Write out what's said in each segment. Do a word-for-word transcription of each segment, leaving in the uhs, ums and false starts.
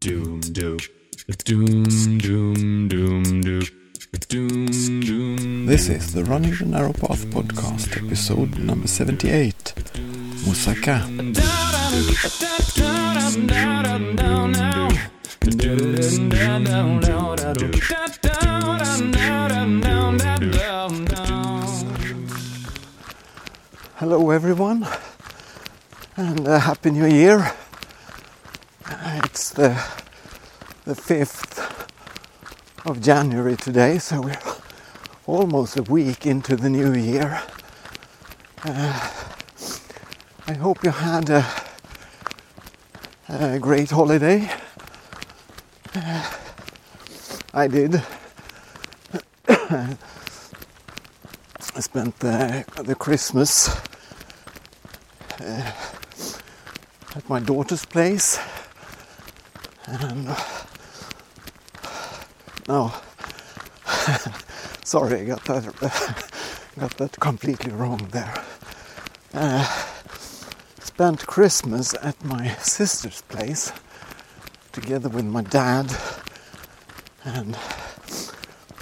Doom doom doom doom doom doom doom doom. This is the Running the Narrow Path podcast, episode number seventy-eight. Musaka. Hello everyone, and uh, happy new year. It's the the fifth of January today, so we're almost a week into the new year. Uh, I hope you had a, a great holiday. Uh, I did. I spent the, the Christmas uh, at my daughter's place. And no, sorry, I got that got that completely wrong there. Uh, spent Christmas at my sister's place together with my dad and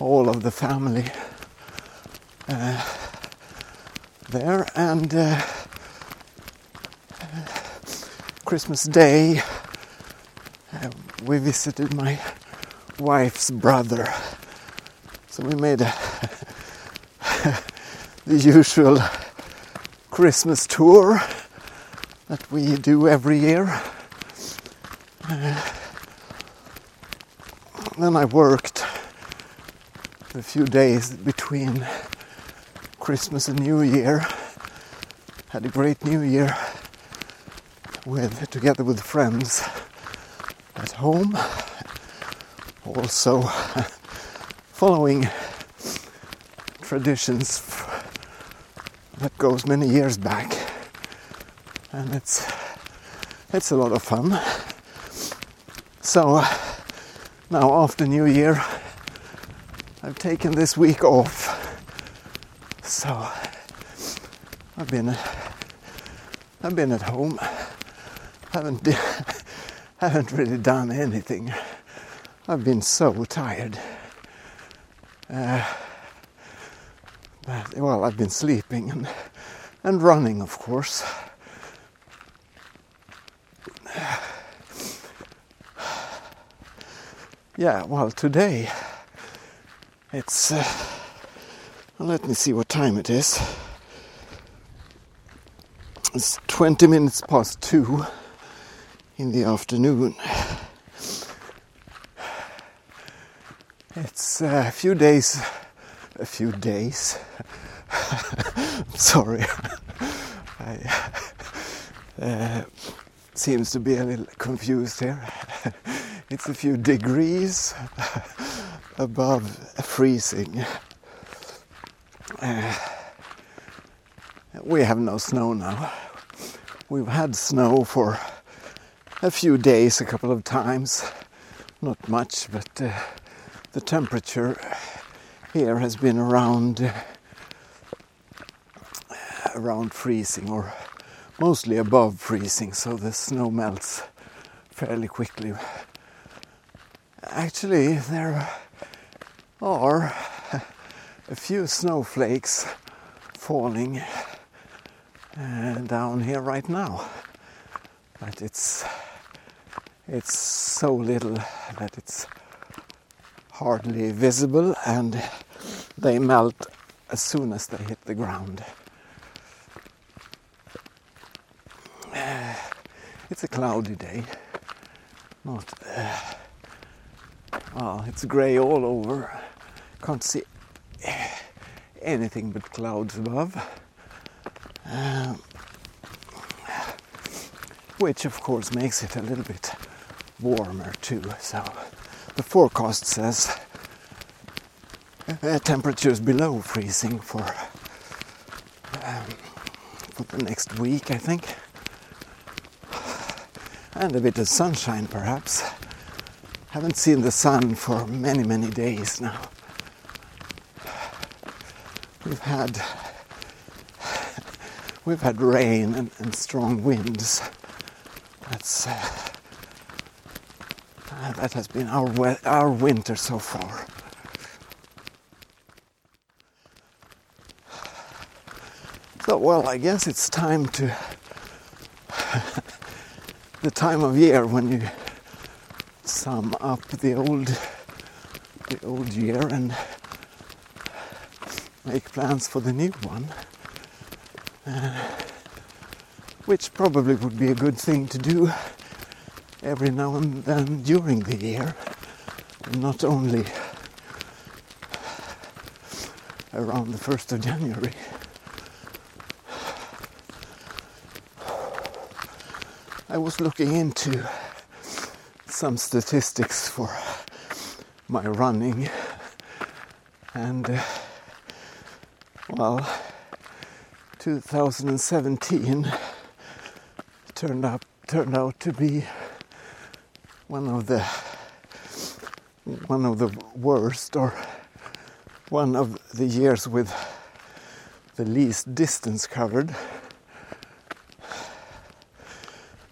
all of the family uh, there. And uh, uh, Christmas Day, we visited my wife's brother, so we made a the usual Christmas tour that we do every year. Uh, then I worked a few days between Christmas and New Year. Had a great New Year with together with friends at home, also uh, following traditions f- that goes many years back, and it's it's a lot of fun. So uh, now after New Year, I've taken this week off, so I've been uh, I've been at home, haven't. Di- I haven't really done anything. I've been so tired. Uh, but, well, I've been sleeping and, and running, of course. Uh, yeah, well, today it's... Uh, well, let me see what time it is. It's twenty minutes past two. In the afternoon. It's a few days, a few days, I'm sorry, I uh, seems to be a little confused here. It's a few degrees above freezing. Uh, we have no snow now. We've had snow for a few days, a couple of times, not much, but uh, the temperature here has been around uh, around freezing, or mostly above freezing, so the snow melts fairly quickly. Actually, there are a few snowflakes falling uh, down here right now, but it's It's so little that it's hardly visible, and they melt as soon as they hit the ground. Uh, it's a cloudy day. Not uh, well, it's grey all over. Can't see anything but clouds above, um, which of course makes it a little bit warmer too. So the forecast says uh, temperatures below freezing for um, for the next week, I think, and a bit of sunshine perhaps. Haven't seen the sun for many many days now. We've had we've had rain and, and strong winds. That's uh, And that has been our, we our winter so far. So, well, I guess it's time to... the time of year when you sum up the old, the old year and make plans for the new one. Uh, which probably would be a good thing to do every now and then during the year, and not only around the first of January. I was looking into some statistics for my running, and uh, well, two thousand seventeen turned up turned out to be one of the one of the worst, or one of the years with the least distance covered.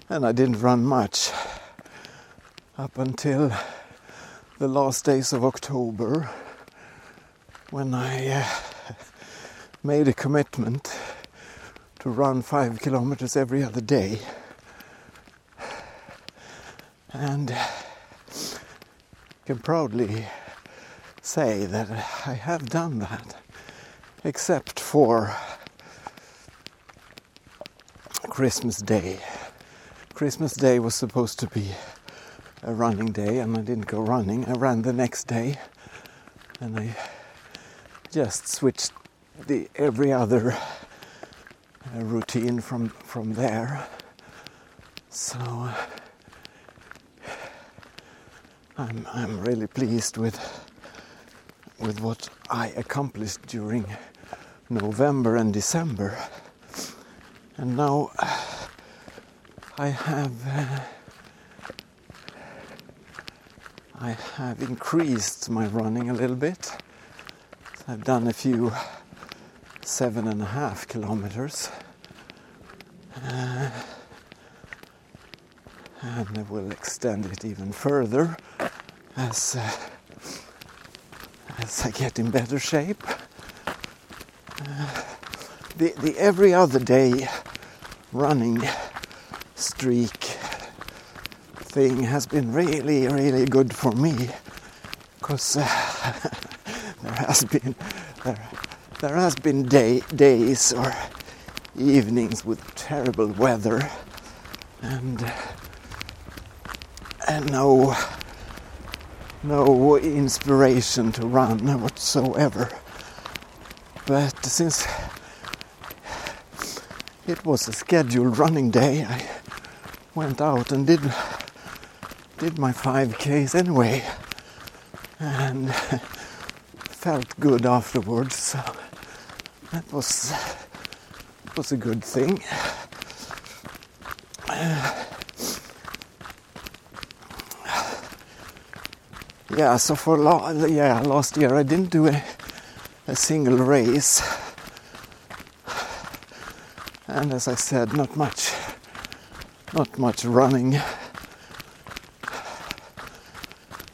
And I didn't run much up until the last days of October, when I uh, made a commitment to run five kilometers every other day. And can proudly say that I have done that, except for Christmas Day. Christmas Day was supposed to be a running day, and I didn't go running. I ran the next day, and I just switched the every other uh, routine from from there. So uh, I'm I'm really pleased with with what I accomplished during November and December, and now uh, I have uh, I have increased my running a little bit. I've done a few seven and a half kilometers, uh, and I will extend it even further as uh, as I get in better shape. Uh, the the every other day running streak thing has been really really good for me, because uh, there has been there. There has been day, days or evenings with terrible weather and and no no inspiration to run whatsoever. But since it was a scheduled running day, I went out and did did my five Ks anyway, and felt good afterwards. So That was was a good thing. Uh, yeah. So for la yeah last year I didn't do a, a single race, and as I said, not much, not much running,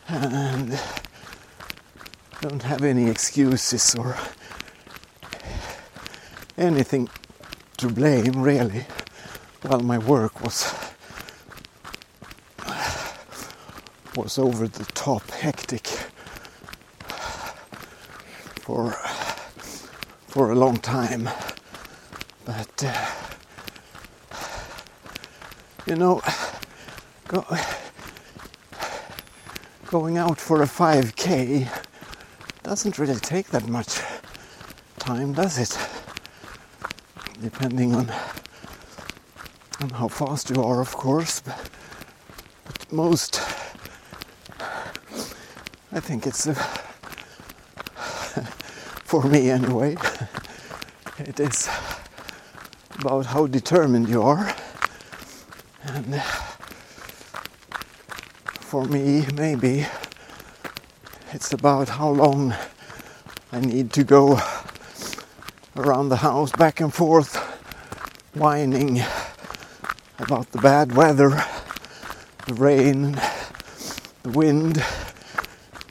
and don't have any excuses or anything to blame, really. Well, my work was was over the top hectic for for a long time, but uh, you know, go, going out for a five K doesn't really take that much time, does it? Depending on on how fast you are, of course, but, but most, I think it's a, for me anyway, it is about how determined you are, and for me maybe it's about how long I need to go around the house, back and forth, whining about the bad weather, the rain, the the wind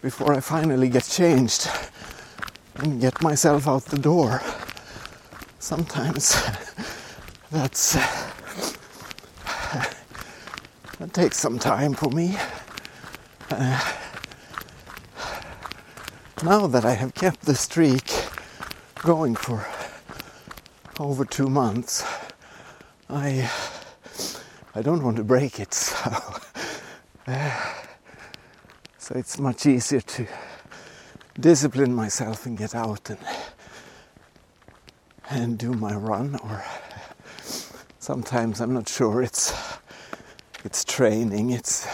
before I finally get changed and get myself out the door. Sometimes that's that takes some time for me. Uh, now that I have kept the streak going for over two months, I I don't want to break it, so uh, so it's much easier to discipline myself and get out and and do my run. Or sometimes I'm not sure it's it's training, it's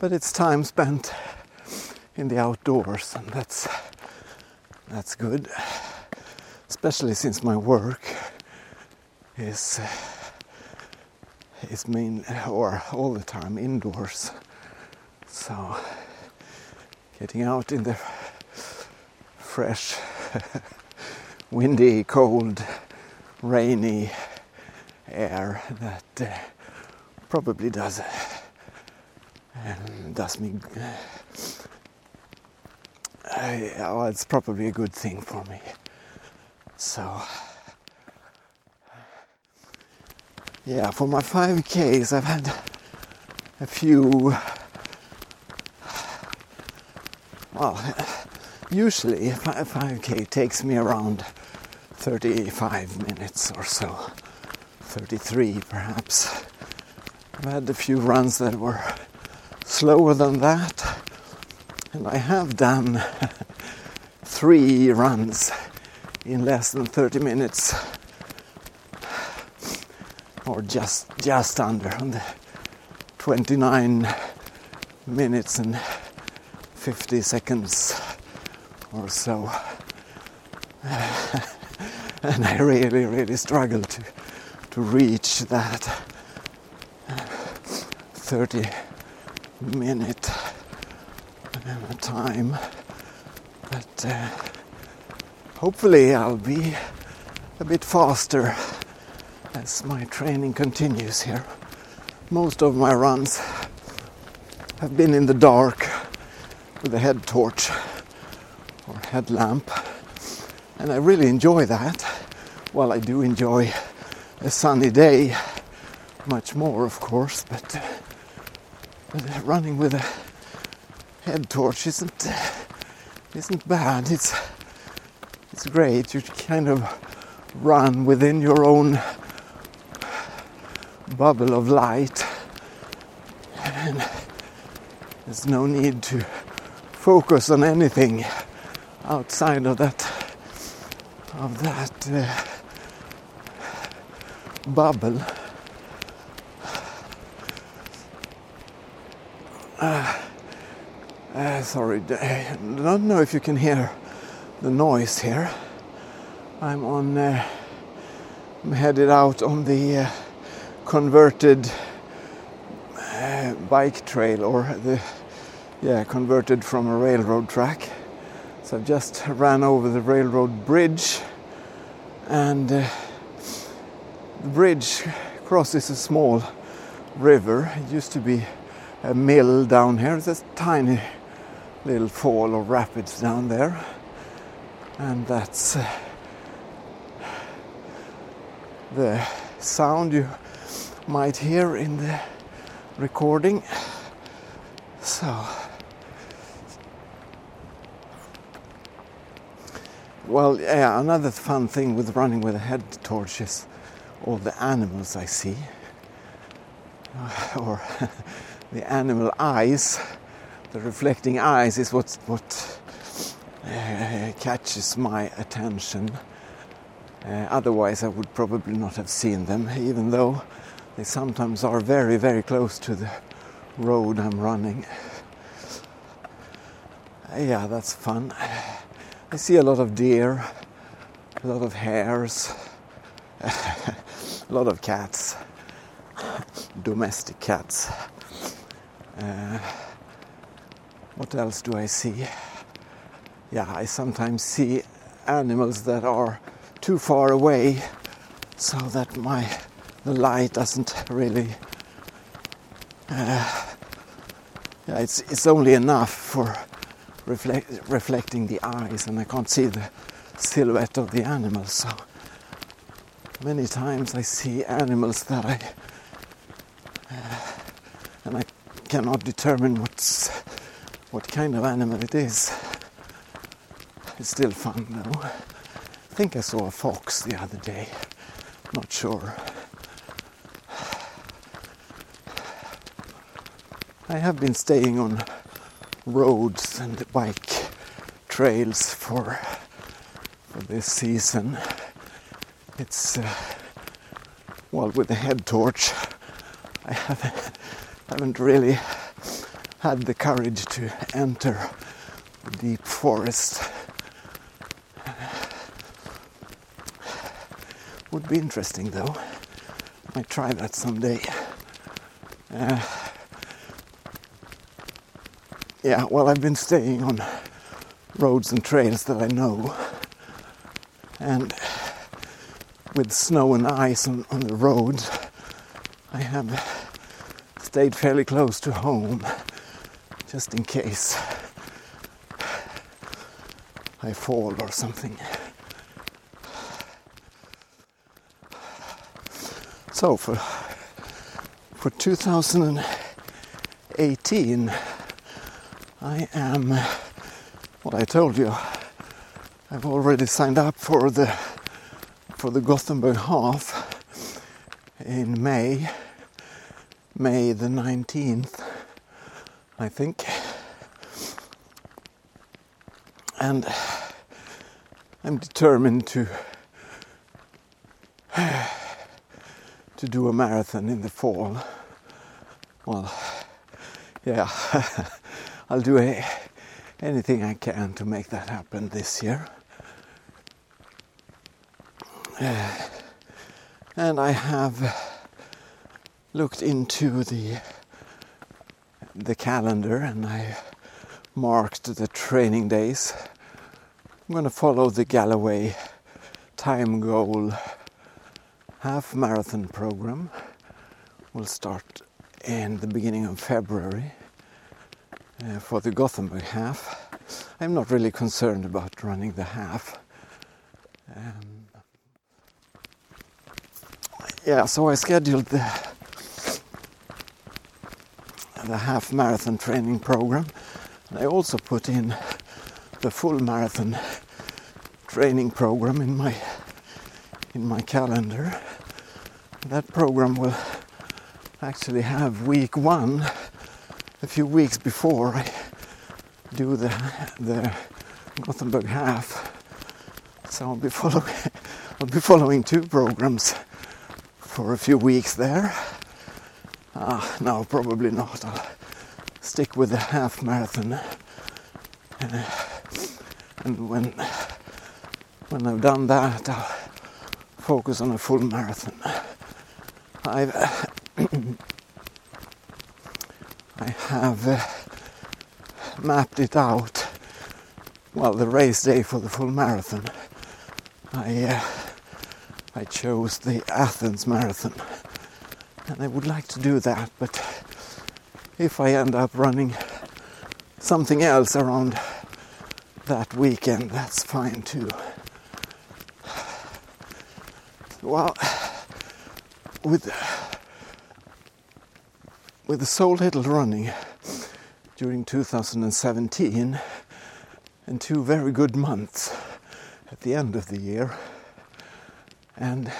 but it's time spent in the outdoors, and that's that's good, especially since my work is uh, is main or all the time indoors. So getting out in the fresh, windy, cold, rainy air that uh, probably does uh, does me. Uh, I, well, it's probably a good thing for me. So, yeah, for my five Ks, I've had a few. Well, usually a five K takes me around thirty-five minutes or so, thirty-three perhaps. I've had a few runs that were slower than that, and I have done three runs in less than thirty minutes, or just just under, on the twenty-nine minutes and fifty seconds or so. And I really, really struggle to, to reach that thirty minute time. But uh, hopefully I'll be a bit faster as my training continues here. Most of my runs have been in the dark with a head torch or headlamp, and I really enjoy that. Well, I do enjoy a sunny day much more, of course, but, uh, but running with a head torch isn't uh, isn't bad. It's it's great. You kind of run within your own bubble of light, and there's no need to focus on anything outside of that of that uh, bubble. Uh, uh, sorry, I don't know if you can hear the noise here. I'm on. Uh, I'm headed out on the uh, converted uh, bike trail, or the. Yeah, converted from a railroad track. So I've just ran over the railroad bridge, and uh, the bridge crosses a small river. It used to be a mill down here. There's a tiny little fall or rapids down there, and that's uh, the sound you might hear in the recording. So. Well, yeah, another fun thing with running with a head torch is all the animals I see, or the animal eyes. The reflecting eyes is what what uh, catches my attention. Uh, otherwise, I would probably not have seen them, even though they sometimes are very, very close to the road I'm running. Uh, yeah, that's fun. I see a lot of deer, a lot of hares, a lot of cats, domestic cats. Uh, what else do I see? Yeah, I sometimes see animals that are too far away so that my the light doesn't really uh, Yeah, it's it's only enough for reflect, reflecting the eyes, and I can't see the silhouette of the animal. So many times I see animals that I uh, and I cannot determine what's what kind of animal it is. It's still fun though. I think I saw a fox the other day. Not sure. I have been staying on roads and bike trails for, for this season. It's, uh, well, with a head torch, I haven't, haven't really had the courage to enter the deep forest. Would be interesting though. I might try that someday. Uh, Yeah, well, I've been staying on roads and trails that I know, and with snow and ice on, on the roads, I have stayed fairly close to home, just in case I fall or something. So for for two thousand eighteen. I am, well, I told you, I've already signed up for the for the Gothenburg half in May, May the nineteenth, I think. And I'm determined to to do a marathon in the fall. Well, yeah. I'll do a, anything I can to make that happen this year. Uh, and I have looked into the the calendar, and I marked the training days. I'm going to follow the Galloway time goal half marathon program. We'll start in the beginning of February. Uh, for the Gothenburg half. I'm not really concerned about running the half. Um, yeah, so I scheduled the the half marathon training program, and I also put in the full marathon training program in my in my calendar. That program will actually have week one a few weeks before I do the the Gothenburg half, so I'll be following I'll be following two programs for a few weeks there. Ah, uh, no, probably not. I'll stick with the half marathon, uh, and when when I've done that, I'll focus on a full marathon. I've. Uh, I have uh, mapped it out. Well, the race day for the full marathon, I uh, I chose the Athens marathon, and I would like to do that. But if I end up running something else around that weekend, that's fine too. Well, with. With so little running during two thousand seventeen and two very good months at the end of the year, and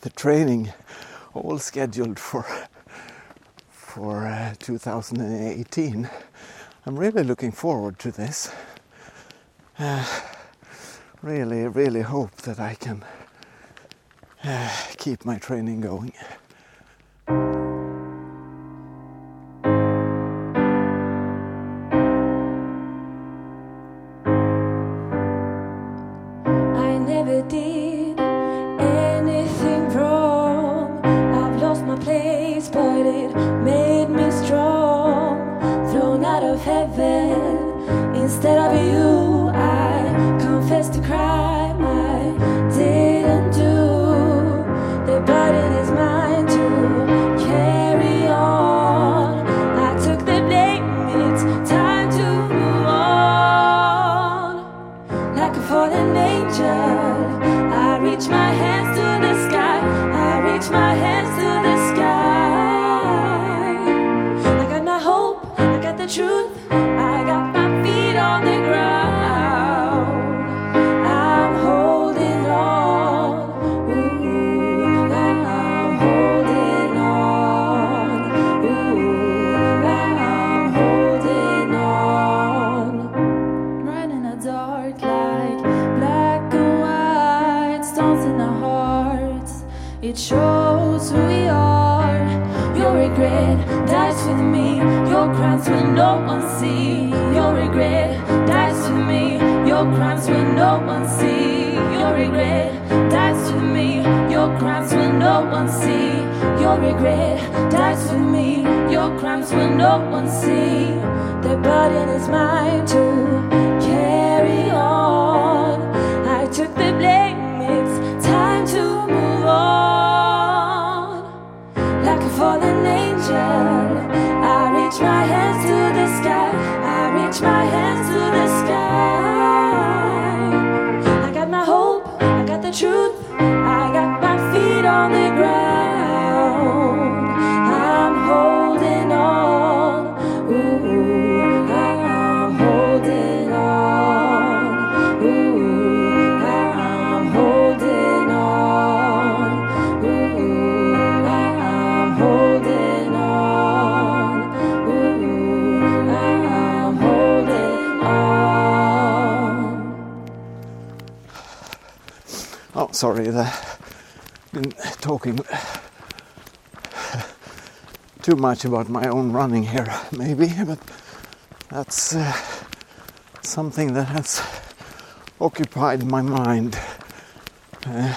the training all scheduled for for uh, two thousand eighteen, I'm really looking forward to this. Uh, really, really hope that I can uh, keep my training going. Mine. crimes will no one see. Your regret dies with me. Your crimes will no one see. Your regret dies with me. Your crimes will no one see. Your regret dies with me. Your crimes will no one see. The burden is mine to carry on. I took the blame. It's time to move on. Like a fallen angel, I reach my hands to the sky. I reach my hands to the sky. I got my hope, I got the truth, I got my feet on the ground. I'm holding on. Ooh, I'm holding on. Ooh, I'm holding on. Ooh, I'm holding on. Oh, sorry, there. Been talking too much about my own running here, maybe, but that's uh, something that has occupied my mind uh,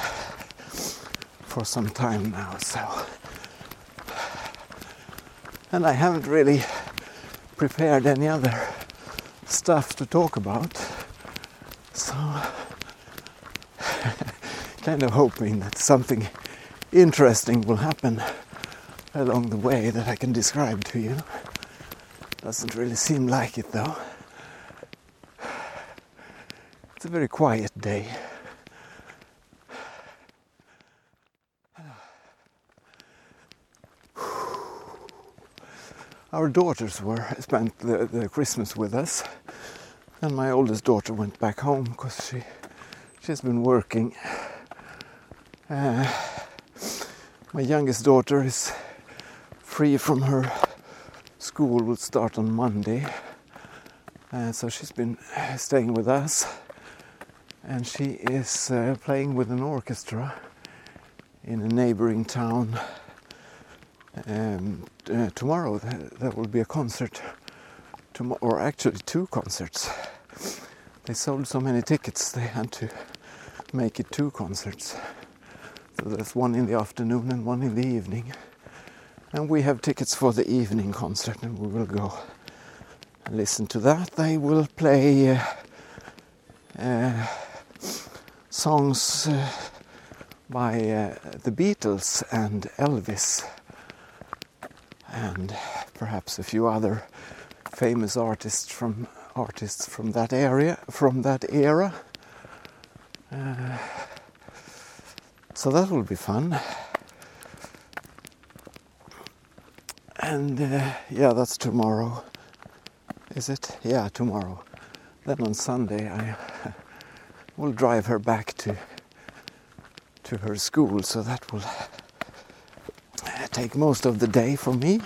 for some time now. So, and I haven't really prepared any other stuff to talk about. So. Kind of hoping that something interesting will happen along the way that I can describe to you. Doesn't really seem like it though. It's a very quiet day. Our daughters were spent the, the Christmas with us, and my oldest daughter went back home because she she's been working. Uh, my youngest daughter is free from her school, will start on Monday, uh, so she's been staying with us, and she is uh, playing with an orchestra in a neighboring town. Um, uh, tomorrow th- there will be a concert, tom- or actually two concerts. They sold so many tickets they had to make it two concerts. So there's one in the afternoon and one in the evening. And we have tickets for the evening concert, and we will go and listen to that. They will play uh, uh, songs uh, by uh, the Beatles and Elvis and perhaps a few other famous artists from artists from that area, from that era. Uh, So that will be fun. And uh, yeah, that's tomorrow. Is it? Yeah, tomorrow. Then on Sunday I will drive her back to to her school, so that will take most of the day for me.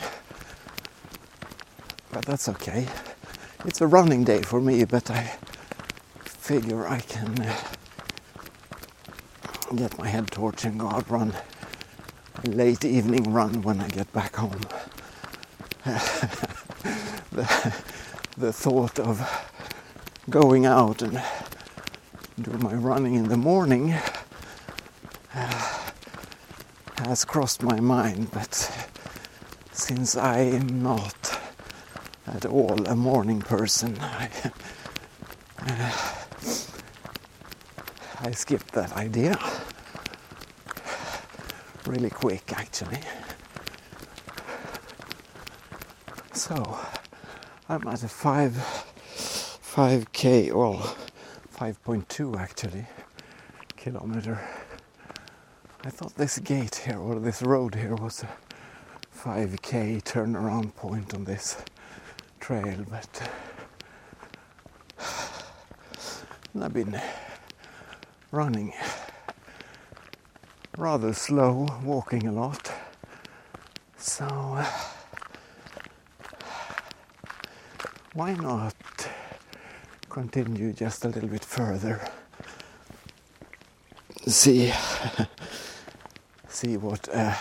But that's okay. It's a running day for me, but I figure I can uh, get my head torch and go out run a late evening run when I get back home. the, the thought of going out and do my running in the morning uh, has crossed my mind, but since I am not at all a morning person, I uh, I skipped that idea really quick, actually. So I'm at a five, five k, well, five point two actually, kilometer. I thought this gate here or this road here was a five k turnaround point on this trail, but and I've been running rather slow, walking a lot, so uh, why not continue just a little bit further, see see what a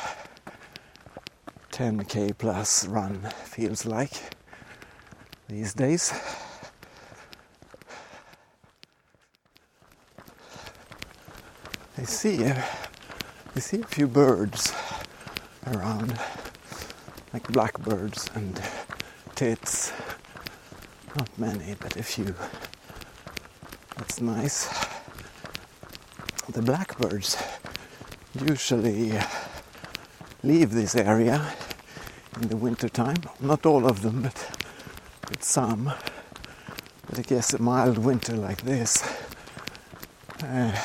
ten k plus run feels like. these days. I see, I see a few birds around, like blackbirds and tits. Not many, but a few. That's nice. The blackbirds usually leave this area in the winter time. Not all of them, but, but some. But I guess a mild winter like this, uh,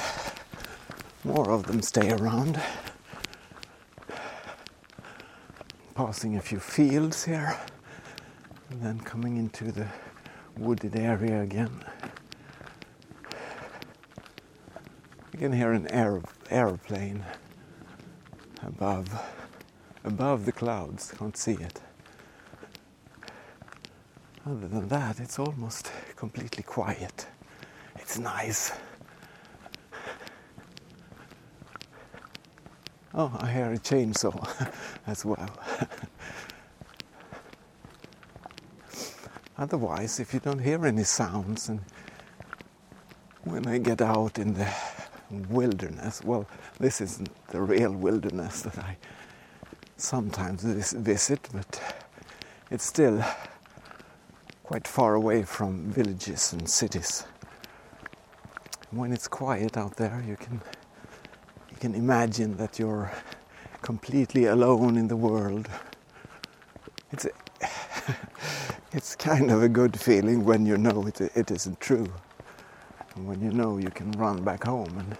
more of them stay around. Passing a few fields here, and then coming into the wooded area again. You can hear an aer- airplane above, above the clouds. Can't see it. Other than that, it's almost completely quiet. It's nice. Oh, I hear a chainsaw as well. Otherwise, if you don't hear any sounds, and when I get out in the wilderness, well, this isn't the real wilderness that I sometimes visit, but it's still quite far away from villages and cities. When it's quiet out there, you can you can imagine that you're completely alone in the world. It's a It's kind of a good feeling when you know it, it isn't true. And when you know you can run back home and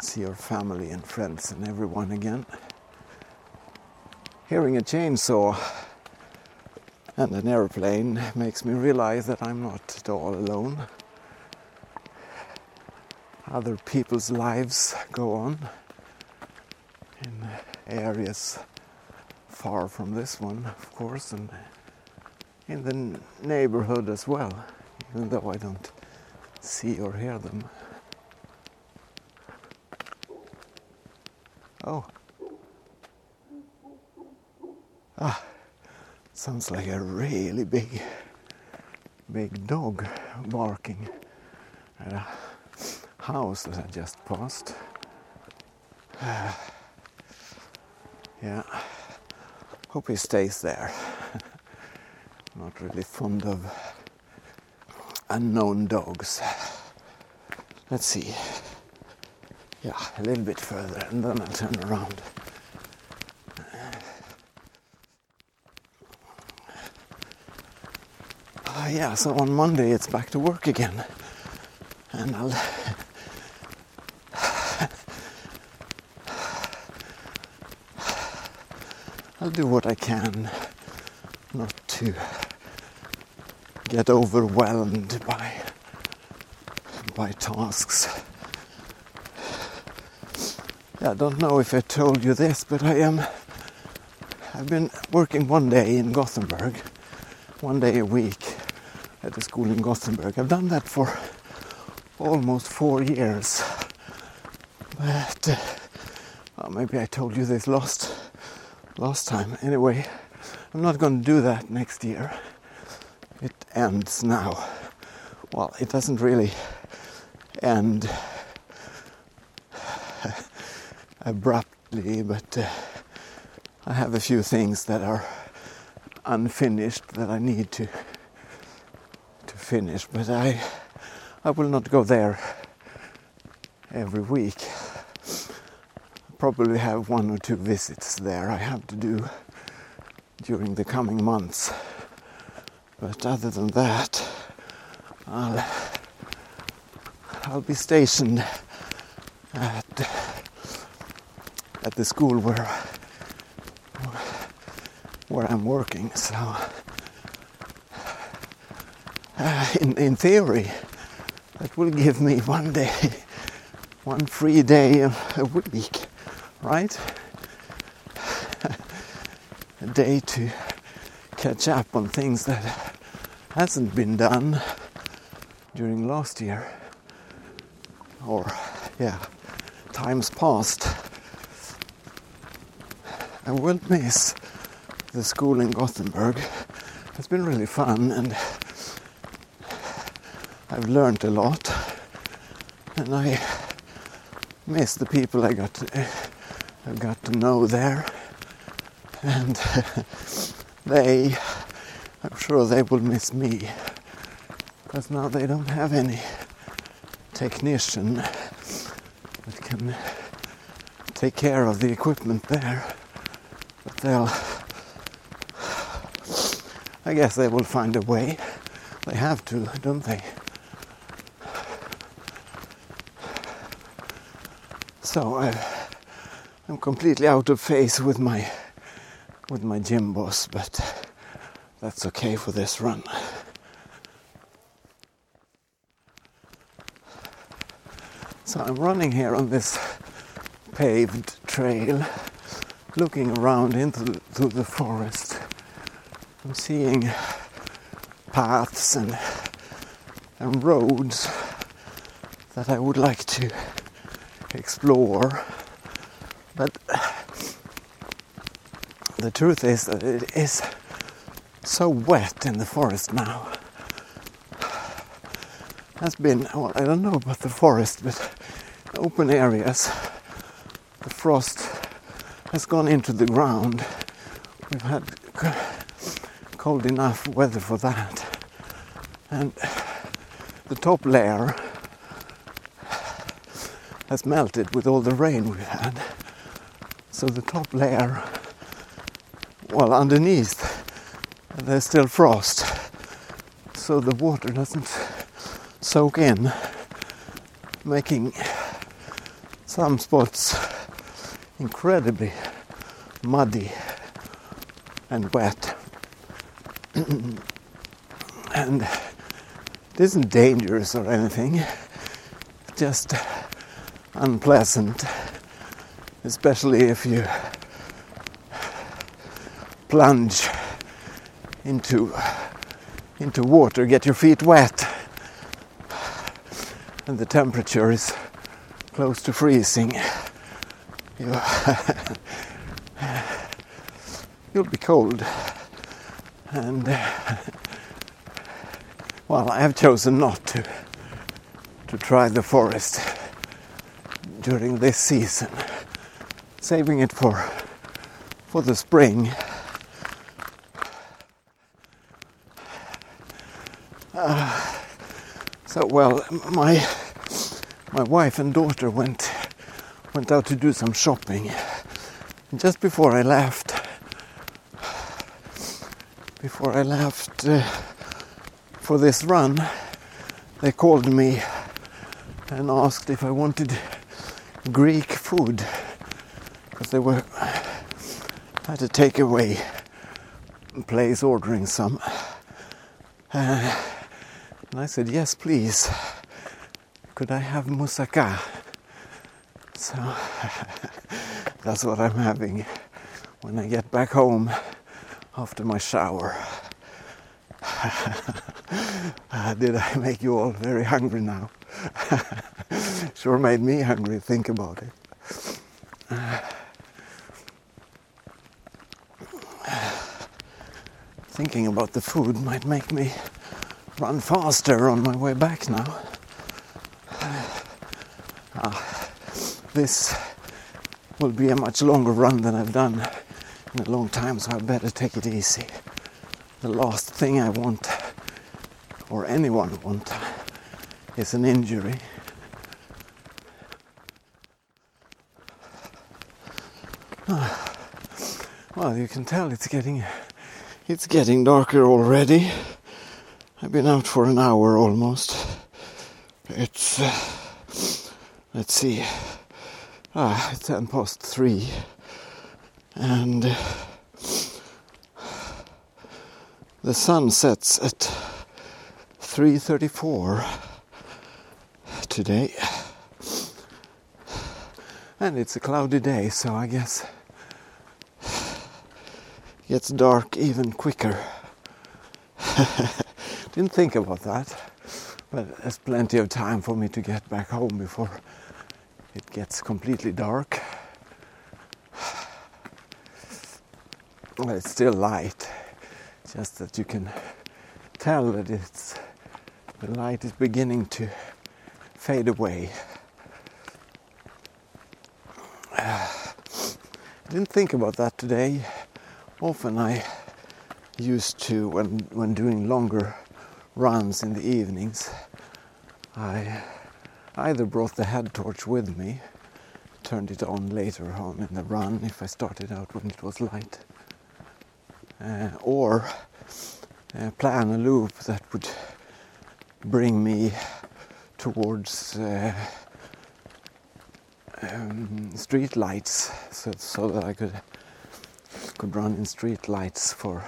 see your family and friends and everyone again. Hearing a chainsaw and an airplane makes me realize that I'm not at all alone. Other people's lives go on in areas far from this one, of course, and in the neighborhood as well, even though I don't see or hear them. Oh. Ah, sounds like a really big, big dog barking at a house that I just passed. Yeah, hope he stays there. Not really fond of unknown dogs. Let's see. Yeah, a little bit further and then I'll turn around. Uh, yeah, so on Monday it's back to work again. And I'll... I'll do what I can not to get overwhelmed by by tasks. Yeah, I don't know if I told you this, but I am I've been working one day in Gothenburg, one day a week at a school in Gothenburg. I've done that for almost four years. But uh, well, maybe I told you this last last time. Anyway, I'm not going to do that next year. It ends now. Well, it doesn't really end abruptly, but uh, I have a few things that are unfinished that I need to to finish. But I I will not go there every week. I probably have one or two visits there I have to do during the coming months, but other than that, I'll I'll be stationed at at the school where where I'm working. So, uh, in in theory, that will give me one day, one free day a week, right? A day to catch up on things that hasn't been done during last year, or yeah, times past. I will miss the school in Gothenburg. It's been really fun, and I've learned a lot, and I miss the people I got to, I got to know there, and they, I'm sure they will miss me, because now they don't have any technician that can take care of the equipment there, but they'll, I guess they will find a way. They have to, don't they? So I, I'm completely out of phase with my with my gym boss, but that's okay for this run. So I'm running here on this paved trail, looking around into through the forest. I'm seeing paths and and roads that I would like to explore, but the truth is that it is so wet in the forest now. Has been, well, I don't know about the forest, but open areas, the frost has gone into the ground. We've had cold enough weather for that, and the top layer has melted with all the rain we've had. So the top layer, well, underneath there's still frost, so the water doesn't soak in, making some spots incredibly muddy and wet. And it isn't dangerous or anything, it's just unpleasant, especially if you plunge into into water, get your feet wet, and the temperature is close to freezing. You you'll be cold. And, uh, well, I have chosen not to, to try the forest during this season, saving it for, for the spring. Uh, so, well, my, my wife and daughter went, went out to do some shopping, and just before I left, Before I left uh, for this run, they called me and asked if I wanted Greek food, because they were at a takeaway place ordering some. Uh, and I said, yes, please. Could I have moussaka? So that's what I'm having when I get back home after my shower. uh, did I make you all very hungry now? Sure made me hungry, think about it. Uh, thinking about the food might make me run faster on my way back now. Uh, this will be a much longer run than I've done in a long time, so I better take it easy. The last thing I want, or anyone want, is an injury. Ah. Well, you can tell it's getting it's getting darker already. I've been out for an hour almost. It's uh, let's see, ah, it's ten past three. And uh, the sun sets at three thirty-four today, and it's a cloudy day, so I guess it gets dark even quicker. Didn't think about that, but there's plenty of time for me to get back home before it gets completely dark. Well, it's still light, it's just that you can tell that it's the light is beginning to fade away. I didn't think about that today. Often I used to, when when doing longer runs in the evenings, I either brought the head torch with me, turned it on later on in the run if I started out when it was light, uh, or uh, plan a loop that would bring me towards uh, um, street lights, so, so that I could could run in street lights for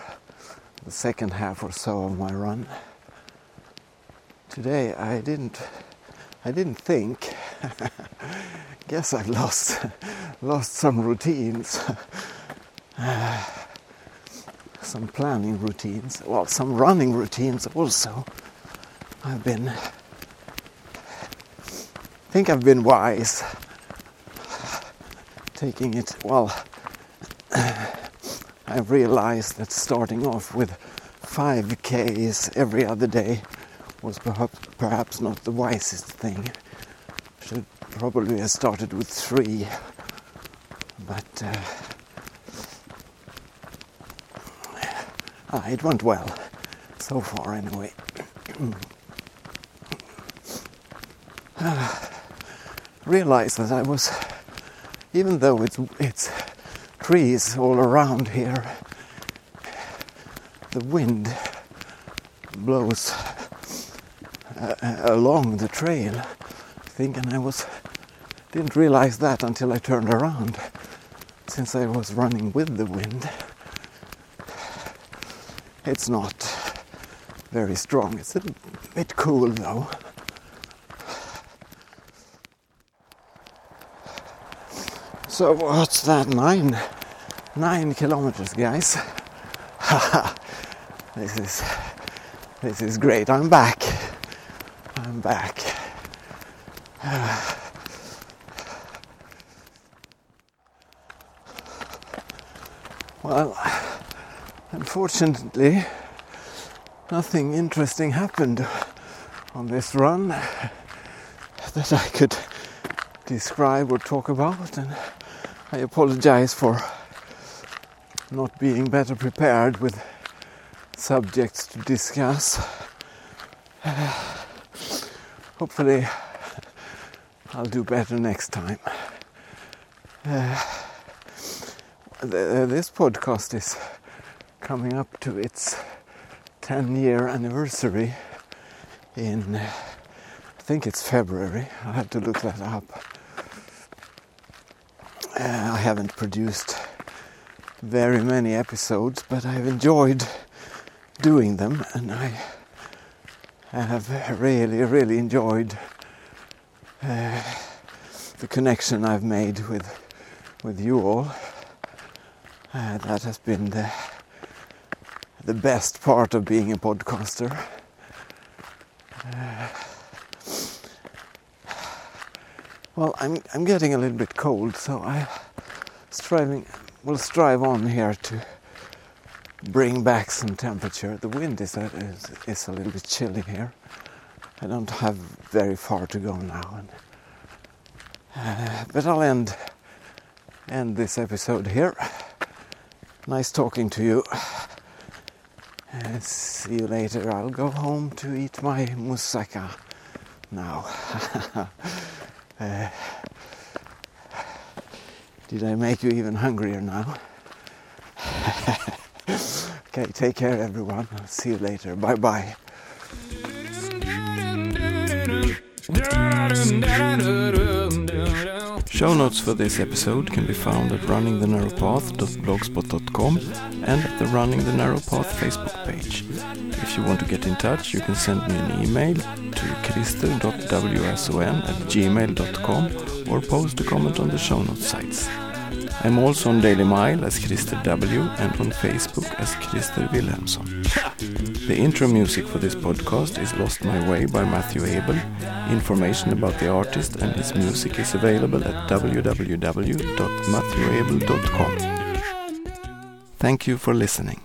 the second half or so of my run. Today I didn't I didn't think. Guess I've lost lost some routines, uh, some planning routines, well, some running routines also. I've been I think I've been wise, taking it well. I realized that starting off with five Ks every other day was perhaps, perhaps not the wisest thing. Should probably have started with three, but uh, ah, it went well so far anyway. uh, realized that I was, even though it's it's trees all around here, the wind blows uh, along the trail. Think, and I was didn't realize that until I turned around, since I was running with the wind. It's not very strong. It's a bit cool though. So what's that? Nine, nine kilometers, guys. This is this is great. I'm back. I'm back. Uh, well, unfortunately, nothing interesting happened on this run that I could describe or talk about, and I apologize for not being better prepared with subjects to discuss. Uh, hopefully I'll do better next time. Uh, th- this podcast is coming up to its ten-year anniversary in, uh, I think it's February. I'll have to look that up. Uh, I haven't produced very many episodes, but I've enjoyed doing them, and I have really, really enjoyed Uh, the connection I've made with with you all. Uh, that has been the the best part of being a podcaster. Uh, well, I'm I'm getting a little bit cold, so I striving will strive on here to bring back some temperature. The wind is a, is, is a little bit chilly here. I don't have very far to go now, and, uh, but I'll end end this episode here. Nice talking to you. Uh, see you later. I'll go home to eat my moussaka now. uh, did I make you even hungrier now? Okay, take care, everyone. I'll see you later. Bye bye. Show notes for this episode can be found at running the narrow path dot blogspot dot com and at the Running the Narrow Path Facebook page. If you want to get in touch, you can send me an email to krister dot w s o n at gmail dot com or post a comment on the show notes sites. I'm also on Daily Mail as Krister W and on Facebook as Krister Wilhelmsson. The intro music for this podcast is Lost My Way by Matthew Abel. Information about the artist and his music is available at w w w dot matthew abel dot com. Thank you for listening.